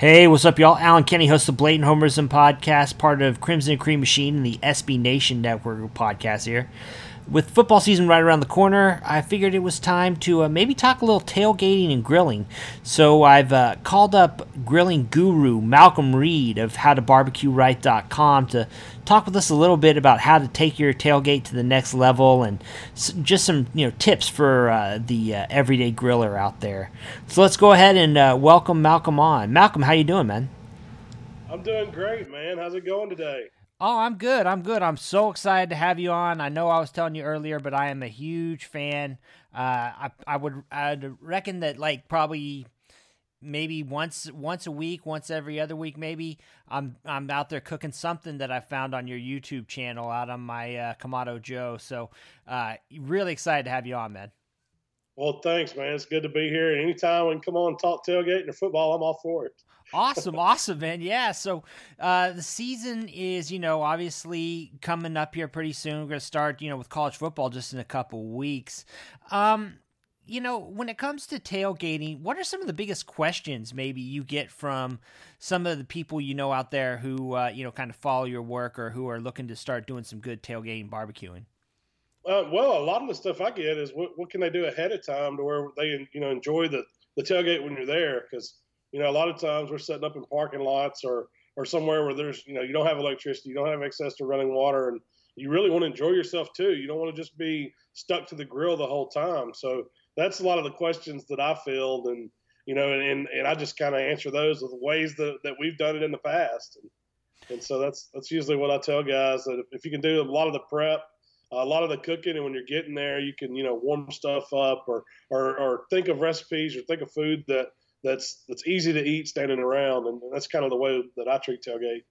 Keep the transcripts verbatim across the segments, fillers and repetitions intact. Hey, what's up, y'all? Alan Kenny hosts the Blatant Homerism podcast, part of Crimson and Cream Machine and the S B Nation Network podcast here. With football season right around the corner, I figured it was time to uh, maybe talk a little tailgating and grilling. So I've uh, called up grilling guru Malcolm Reed of how to barbecue right dot com to talk with us a little bit about how to take your tailgate to the next level and s- just some you know tips for uh, the uh, everyday griller out there. So let's go ahead and uh, welcome Malcolm on. Malcolm, how you doing, man? I'm doing great, man. How's it going today? Oh, I'm good. I'm good. I'm so excited to have you on. I know I was telling you earlier, but I am a huge fan. Uh, I I would I'd reckon that like probably maybe once once a week, once every other week, maybe I'm I'm out there cooking something that I found on your YouTube channel out on my uh, Kamado Joe. So uh, really excited to have you on, man. Well, thanks, man. It's good to be here. Anytime we can come on and talk tailgating or football, I'm all for it. Awesome, awesome, man. Yeah, so uh, the season is, you know, obviously coming up here pretty soon. We're going to start, you know, with college football just in a couple weeks. Um, you know, when it comes to tailgating, what are some of the biggest questions maybe you get from some of the people you know out there who, uh, you know, kind of follow your work or who are looking to start doing some good tailgating barbecuing? Uh, well, a lot of the stuff I get is what, what can they do ahead of time to where they, you know, enjoy the, the tailgate when you're there, because you know, a lot of times we're setting up in parking lots or, or somewhere where there's, you know, you don't have electricity, you don't have access to running water, and you really want to enjoy yourself too. You don't want to just be stuck to the grill the whole time. So that's a lot of the questions that I field, and, you know, and, and I just kind of answer those with ways that, that we've done it in the past. And, and so that's, that's usually what I tell guys, that if, if you can do a lot of the prep, a lot of the cooking, and when you're getting there, you can, you know, warm stuff up or, or, or think of recipes or think of food that, that's that's easy to eat standing around, and that's kind of the way that I treat tailgate.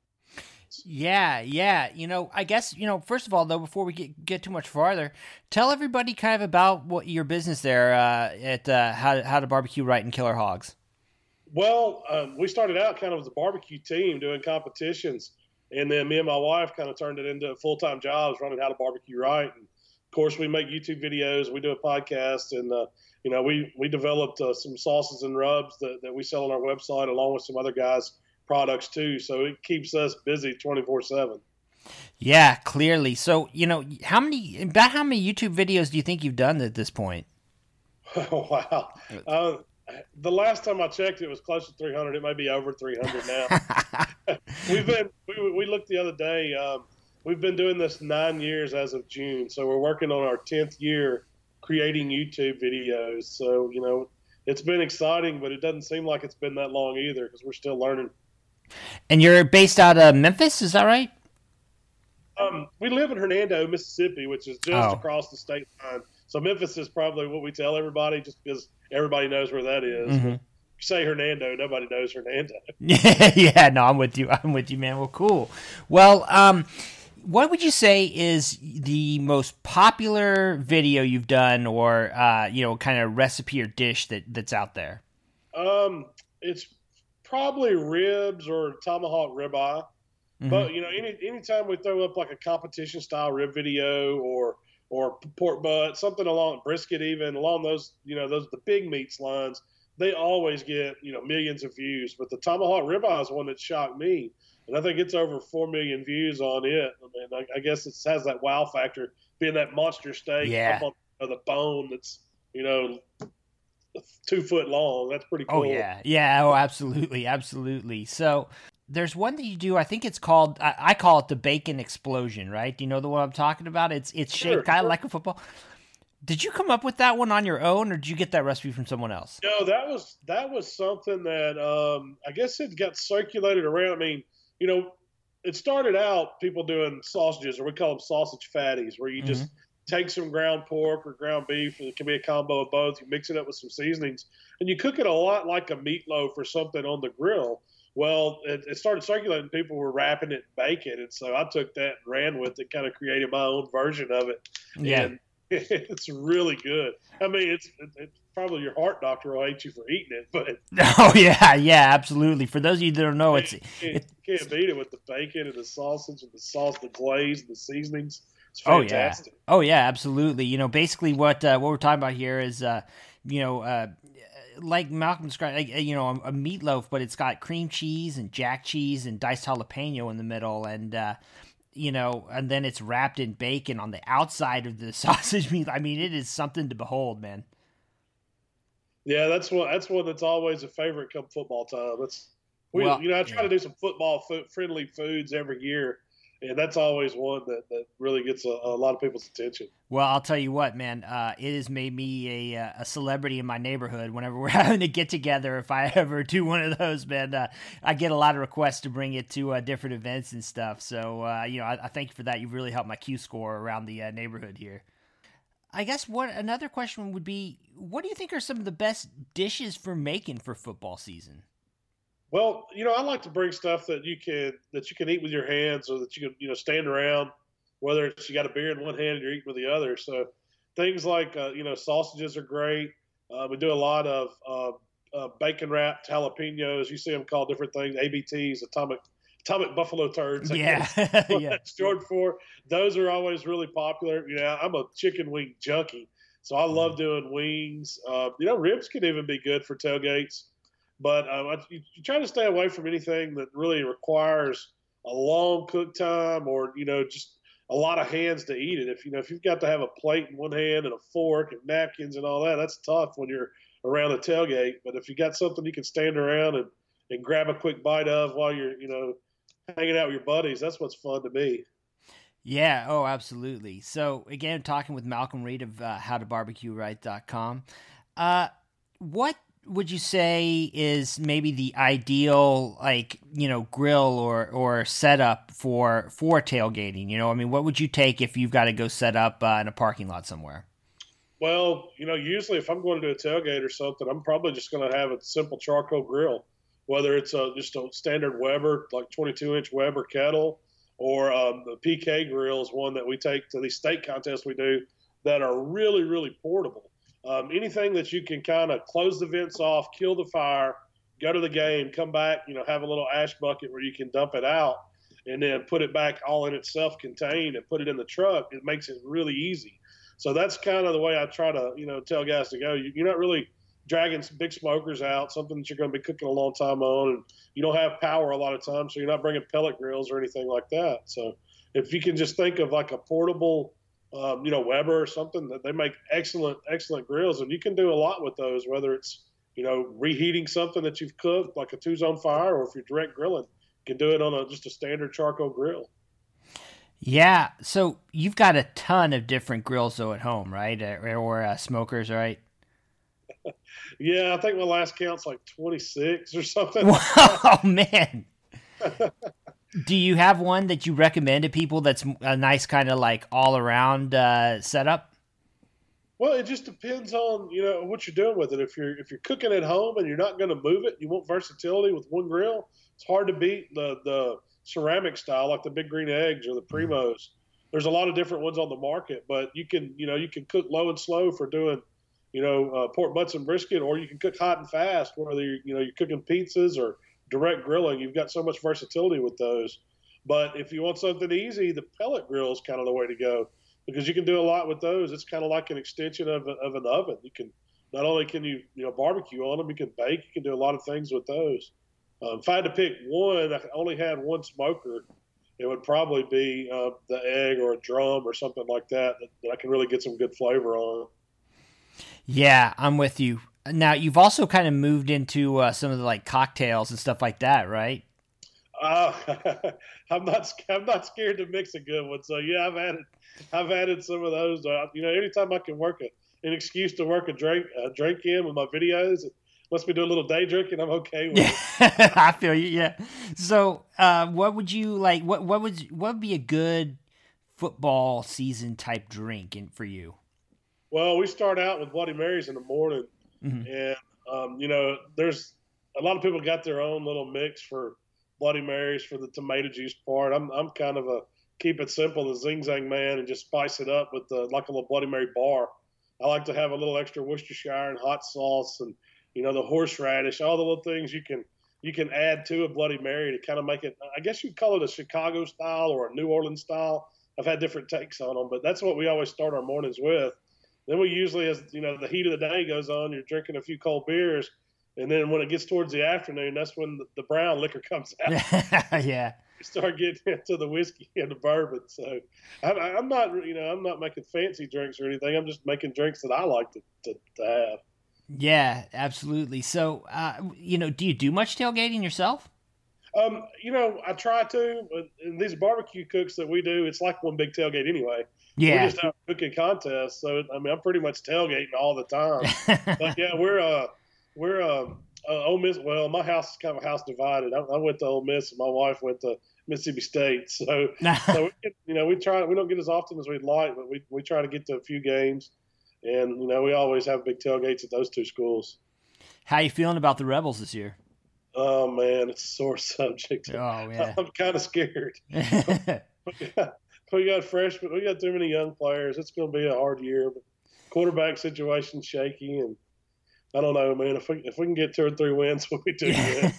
Yeah, yeah. You know, I guess, you know, first of all, though, before we get, get too much farther, tell everybody kind of about what your business there uh, at uh, how to, how to Barbecue Right and Killer Hogs. Well, um, we started out kind of as a barbecue team doing competitions, and then me and my wife kind of turned it into full-time jobs running How to Barbecue Right. And of course, we make YouTube videos, we do a podcast, and uh, you know, we, we developed uh, some sauces and rubs that, that we sell on our website along with some other guys' products too. So it keeps us busy twenty-four seven. Yeah, clearly. So, you know, how many, about how many YouTube videos do you think you've done at this point? Wow. Uh, the last time I checked, it was close to three hundred. It may be over three hundred now. We've been, we, we looked the other day, um, we've been doing this nine years as of June. So we're working on our tenth year creating YouTube videos. So, you know, it's been exciting, but it doesn't seem like it's been that long either, because we're still learning. And you're based out of Memphis, is that right? Um, we live in Hernando, Mississippi, which is just oh. across the state line. So Memphis is probably what we tell everybody, just because everybody knows where that is. Mm-hmm. You say Hernando, nobody knows Hernando. Yeah, no, I'm with you. I'm with you, man. Well, cool. Well, um, what would you say is the most popular video you've done, or, uh, you know, kind of recipe or dish that, that's out there? Um, it's probably ribs or tomahawk ribeye. Mm-hmm. But, you know, any anytime we throw up like a competition style rib video or or pork butt, something along brisket, even along those, you know, those the big meats lines, they always get, you know, millions of views. But the tomahawk ribeye is one that shocked me. And I think it's over four million views on it. I mean, I, I guess it has that wow factor, being that monster steak yeah. up on uh, the bone that's, you know, two foot long. That's pretty cool. Oh, yeah. Yeah, oh, absolutely, absolutely. So there's one that you do, I think it's called, I, I call it the bacon explosion, right? Do you know the one I'm talking about? It's it's sure, shaped kind of sure. like a football. Did you come up with that one on your own, or did you get that recipe from someone else? No, that was, that was something that um, I guess it got circulated around. I mean, you know, it started out people doing sausages, or we call them sausage fatties, where you mm-hmm. just take some ground pork or ground beef, and it can be a combo of both. You mix it up with some seasonings, and you cook it a lot like a meatloaf or something on the grill. Well, it, it started circulating. People were wrapping it in bacon, and so I took that and ran with it, kind of created my own version of it. Yeah. And it's really good. I mean, it's, it's probably your heart doctor will hate you for eating it, but oh yeah, yeah, absolutely. For those of you that don't know, it's you can't, it's, can't beat it with the bacon and the sausage and the sauce, the glaze, and the seasonings. It's fantastic. Oh yeah, oh yeah, absolutely. You know, basically what uh, what we're talking about here is, uh, you know, uh, like Malcolm described, like, you know, a meatloaf, but it's got cream cheese and jack cheese and diced jalapeno in the middle, and uh, you know, and then it's wrapped in bacon on the outside of the sausage meat. I mean, it is something to behold, man. Yeah, that's one. That's one that's always a favorite come football time. That's we, well, you know, I try yeah. to do some football fo- friendly foods every year. And that's always one that, that really gets a, a lot of people's attention. Well, I'll tell you what, man, uh, it has made me a, a celebrity in my neighborhood. Whenever we're having a get-together, if I ever do one of those, man, uh, I get a lot of requests to bring it to uh, different events and stuff. So, uh, you know, I, I thank you for that. You've really helped my Q score around the uh, neighborhood here. I guess what another question would be, what do you think are some of the best dishes for making for football season? Well, you know, I like to bring stuff that you can that you can eat with your hands, or that you can, you know, stand around. Whether it's you got a beer in one hand and you're eating with the other, so things like uh, you know, sausages are great. Uh, we do a lot of uh, uh, bacon wrapped jalapenos. You see them called different things, A B Ts, atomic atomic buffalo turds. I yeah, yeah. That's short for. Those are always really popular. You know, I'm a chicken wing junkie, so I love doing wings. Uh, you know, ribs could even be good for tailgates. But um, I, you try to stay away from anything that really requires a long cook time, or, you know, just a lot of hands to eat it. If, you know, if you've got to have a plate in one hand and a fork and napkins and all that, that's tough when you're around a tailgate. But if you got something you can stand around and, and grab a quick bite of while you're, you know, hanging out with your buddies, that's what's fun to me. Yeah. Oh, absolutely. So again, talking with Malcolm Reed of uh, how to barbecue right dot com. Uh, what would you say is maybe the ideal, like, you know, grill or, or setup for, for tailgating? You know, I mean, what would you take if you've got to go set up uh, in a parking lot somewhere? Well, you know, usually if I'm going to do a tailgate or something, I'm probably just going to have a simple charcoal grill, whether it's a, just a standard Weber, like twenty-two inch Weber kettle, or um, the P K grill is one that we take to these steak contests we do that are really, really portable. Um, anything that you can kind of close the vents off, kill the fire, go to the game, come back, you know, have a little ash bucket where you can dump it out and then put it back all in itself contained and put it in the truck. It makes it really easy. So that's kind of the way I try to, you know, tell guys to go. You're not really dragging big smokers out, something that you're going to be cooking a long time on, and you don't have power a lot of times, so you're not bringing pellet grills or anything like that. So if you can just think of like a portable Um, you know, Weber or something, that they make excellent, excellent grills, and you can do a lot with those, whether it's, you know, reheating something that you've cooked, like a two-zone fire, or if you're direct grilling, you can do it on a, just a standard charcoal grill. Yeah, so you've got a ton of different grills, though, at home, right? Or, or uh, smokers, right? Yeah, I think my last count's like twenty-six or something. Oh, man. Do you have one that you recommend to people that's a nice kind of like all-around uh, setup? Well, it just depends on, you know, what you're doing with it. If you're if you're cooking at home and you're not going to move it, you want versatility with one grill. It's hard to beat the the ceramic style, like the Big Green Eggs or the Primos. There's a lot of different ones on the market, but you can you know you can cook low and slow for doing you know uh, pork butts and brisket, or you can cook hot and fast, whether you're, you know you're cooking pizzas or direct grilling. You've got so much versatility with those. But if you want something easy, the pellet grill is kind of the way to go, because you can do a lot with those. It's kind of like an extension of, a, of an oven. You can not only can you you know barbecue on them, you can bake, you can do a lot of things with those. Um, if I had to pick one, I only had one smoker, it would probably be uh, the egg or a drum or something like that, that that I can really get some good flavor on. Yeah, I'm with you. Now, you've also kind of moved into uh, some of the like cocktails and stuff like that, right? Uh, I'm not I'm not scared to mix a good one. So yeah, I've added I've added some of those. Uh, you know, anytime I can work a, an excuse to work a drink a drink in with my videos, it lets me do a little day drinking. I'm okay with it. I feel you. Yeah. So, uh, what would you like? What what would what would be a good football season type drink in, for you? Well, we start out with Bloody Marys in the morning. Mm-hmm. And, um, you know, there's a lot of people got their own little mix for Bloody Marys for the tomato juice part. I'm I'm kind of a keep it simple, the Zing Zang man, and just spice it up with the, like a little Bloody Mary bar. I like to have a little extra Worcestershire and hot sauce and, you know, the horseradish, all the little things you can you can add to a Bloody Mary to kind of make it, I guess you'd call it a Chicago style or a New Orleans style. I've had different takes on them, but that's what we always start our mornings with. Then we usually, as you know, the heat of the day goes on, you're drinking a few cold beers, and then when it gets towards the afternoon, that's when the, the brown liquor comes out. Yeah, you start getting into the whiskey and the bourbon. So I, I'm not, you know, I'm not making fancy drinks or anything. I'm just making drinks that I like to, to, to have. Yeah, absolutely. So, uh, you know, do you do much tailgating yourself? Um, you know, I try to, and these barbecue cooks that we do, it's like one big tailgate anyway. Yeah. We're just out cooking contests. So, I mean, I'm pretty much tailgating all the time. But yeah, we're, uh, we're, um, uh, Ole Miss. Well, my house is kind of a house divided. I, I went to Ole Miss and my wife went to Mississippi State. So, so we get, you know, we try, we don't get as often as we'd like, but we, we try to get to a few games. And, you know, we always have big tailgates at those two schools. How you feeling about the Rebels this year? Oh, man, it's a sore subject. Oh, yeah. I'm kind of scared. we, got, we got freshmen. We got too many young players. It's going to be a hard year. But quarterback situation shaky, and I don't know, man. If we if we can get two or three wins, we'll be doing good.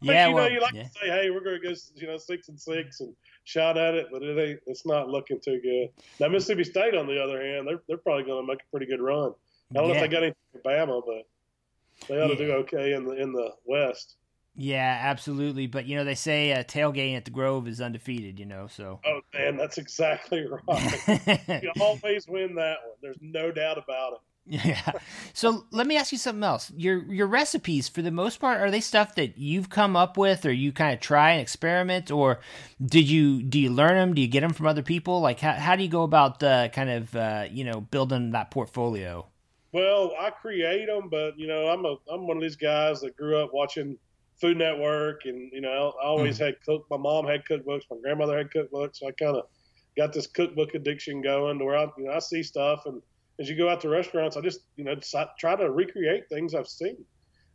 Yeah, you well, know, you like yeah. to say, hey, we're going to go, you know, six and six and shot at it, but it ain't. It's not looking too good. Now, Mississippi State, on the other hand, they're they're probably going to make a pretty good run. I don't yeah. know if they got anything for Bama, but they ought to yeah. do okay in the in the West. Yeah, absolutely. But, you know, they say uh, tailgating at the Grove is undefeated, you know, so. Oh, man, that's exactly right. You always win that one. There's no doubt about it. Yeah. So let me ask you something else. Your your recipes, for the most part, are they stuff that you've come up with, or you kind of try and experiment, or did you do you learn them? Do you get them from other people? Like, how, how do you go about uh, kind of, uh, you know, building that portfolio? Well, I create them, but, you know, I'm a I'm one of these guys that grew up watching Food Network, and you know, I always mm. had cook. My mom had cookbooks. My grandmother had cookbooks. So I kind of got this cookbook addiction going, to where I, you know, I see stuff, and as you go out to restaurants, I just, you know, try to recreate things I've seen,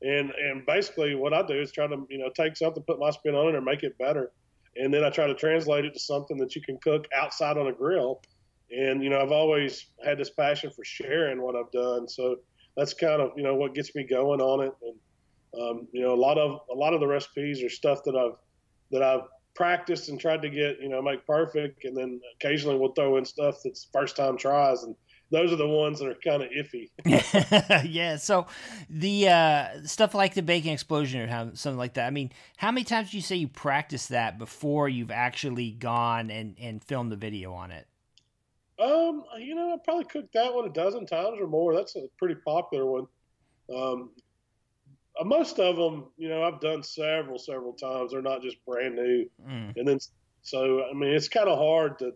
and and basically what I do is try to, you know, take something, put my spin on it, or make it better, and then I try to translate it to something that you can cook outside on a grill, and you know, I've always had this passion for sharing what I've done, so that's kind of, you know, what gets me going on it. And Um, you know, a lot of a lot of the recipes are stuff that I've that I've practiced and tried to get, you know, make perfect, and then occasionally we'll throw in stuff that's first time tries, and those are the ones that are kind of iffy. Yeah. So the uh, stuff like the bacon explosion or how, something like that. I mean, how many times do you say you practice that before you've actually gone and, and filmed the video on it? Um, you know, I probably cooked that one a dozen times or more. That's a pretty popular one. Um. Most of them, you know, I've done several, several times. They're not just brand new. Mm. And then, so, I mean, it's kind of hard to,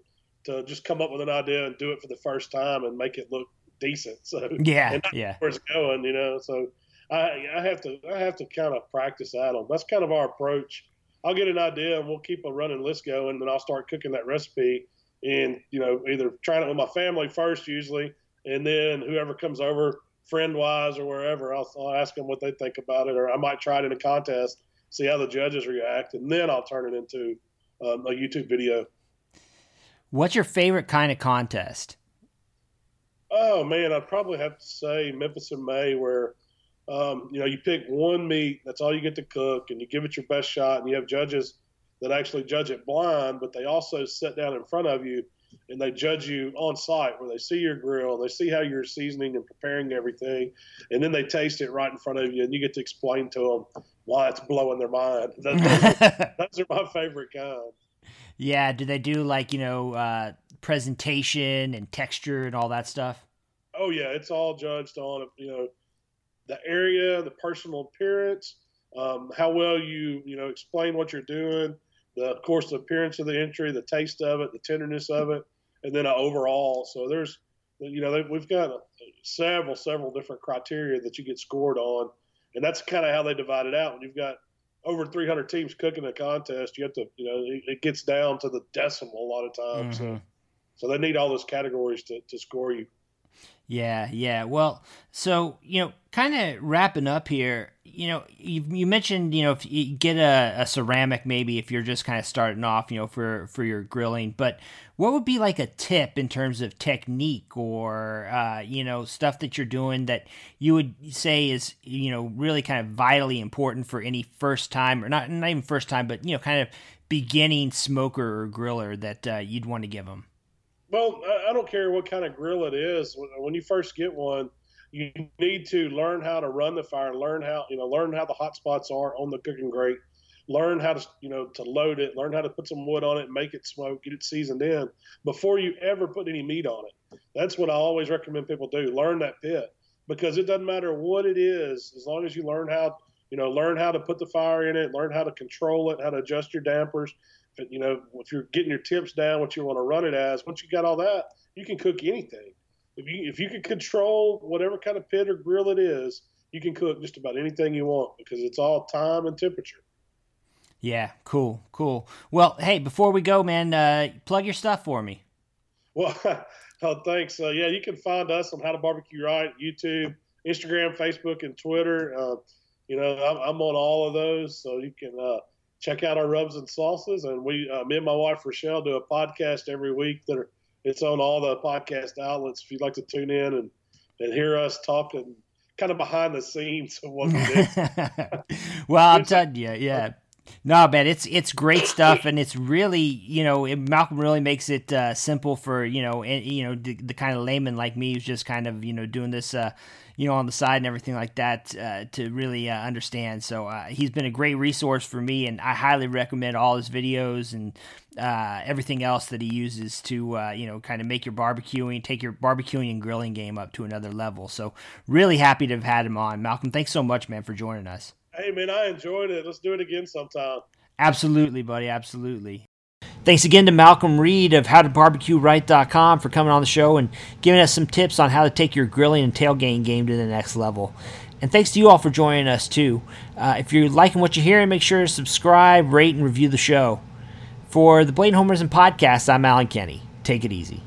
to just come up with an idea and do it for the first time and make it look decent. So yeah, and yeah. where it's going, you know, so I, I have to, I have to kind of practice at them. That's kind of our approach. I'll get an idea and we'll keep a running list going, and then I'll start cooking that recipe and, you know, either trying it with my family first usually, and then whoever comes over, friend-wise or wherever, I'll, I'll ask them what they think about it, or I might try it in a contest, see how the judges react, and then I'll turn it into um, a YouTube video. What's your favorite kind of contest? Oh, man, I'd probably have to say Memphis in May, where, um, you know, you pick one meat, that's all you get to cook, and you give it your best shot, and you have judges that actually judge it blind, but they also sit down in front of you and they judge you on site, where they see your grill, they see how you're seasoning and preparing everything, and then they taste it right in front of you, and you get to explain to them why it's blowing their mind. Those, are, those are my favorite kind. Yeah, do they do, like, you know, uh, presentation and texture and all that stuff? Oh, yeah, it's all judged on, you know, the area, the personal appearance, um, how well you, you know, explain what you're doing, the, of course, the appearance of the entry, the taste of it, the tenderness of it, and then overall. So there's, you know, we've got a, several, several different criteria that you get scored on, and that's kind of how they divide it out. When you've got over three hundred teams cooking a contest, you have to, you know, it, it gets down to the decimal a lot of times. Mm-hmm. So, so they need all those categories to, to score you. Yeah, yeah. Well, so, you know, kind of wrapping up here, you know, you, you mentioned, you know, if you get a, a ceramic, maybe if you're just kind of starting off, you know, for, for your grilling, but what would be like a tip in terms of technique or, uh, you know, stuff that you're doing that you would say is, you know, really kind of vitally important for any first time, or not, not even first time, but, you know, kind of beginning smoker or griller that uh, you'd want to give them? Well, I don't care what kind of grill it is. When you first get one, you need to learn how to run the fire, learn how, you know, learn how the hot spots are on the cooking grate, learn how to, you know, to load it, learn how to put some wood on it, make it smoke, get it seasoned in before you ever put any meat on it. That's what I always recommend people do. Learn that pit, because it doesn't matter what it is. As long as you learn how, you know, learn how to put the fire in it, learn how to control it, how to adjust your dampers. But, you know, if you're getting your tips down, what you want to run it as, once you got all that, you can cook anything. If you, if you can control whatever kind of pit or grill it is, you can cook just about anything you want, because it's all time and temperature. Yeah, cool, cool. Well, hey, before we go, man, uh, plug your stuff for me. Well, oh, thanks. Uh, yeah, you can find us on How to Barbecue Right, YouTube, Instagram, Facebook, and Twitter. Uh, you know, I'm, I'm on all of those, so you can uh, – check out our rubs and sauces, and we, uh, me and my wife Rochelle, do a podcast every week. That are, it's on all the podcast outlets. If you'd like to tune in and, and hear us talking, kind of behind the scenes of what we do. Well, I'm telling you, yeah, no, man, it's it's great stuff, and it's really, you know, it, Malcolm really makes it uh, simple for you know, and, you know, the, the kind of layman like me who's just kind of you know doing this. Uh, you know, on the side and everything like that, uh, to really uh, understand. So uh, he's been a great resource for me, and I highly recommend all his videos and uh, everything else that he uses to, uh, you know, kind of make your barbecuing, take your barbecuing and grilling game up to another level. So really happy to have had him on. Malcolm, thanks so much, man, for joining us. Hey, man, I enjoyed it. Let's do it again sometime. Absolutely, buddy. Absolutely. Thanks again to Malcolm Reed of how to barbecue right dot com for coming on the show and giving us some tips on how to take your grilling and tailgating game to the next level. And thanks to you all for joining us, too. Uh, if you're liking what you're hearing, make sure to subscribe, rate, and review the show. For the Blatant Homerism Podcast, I'm Alan Kenny. Take it easy.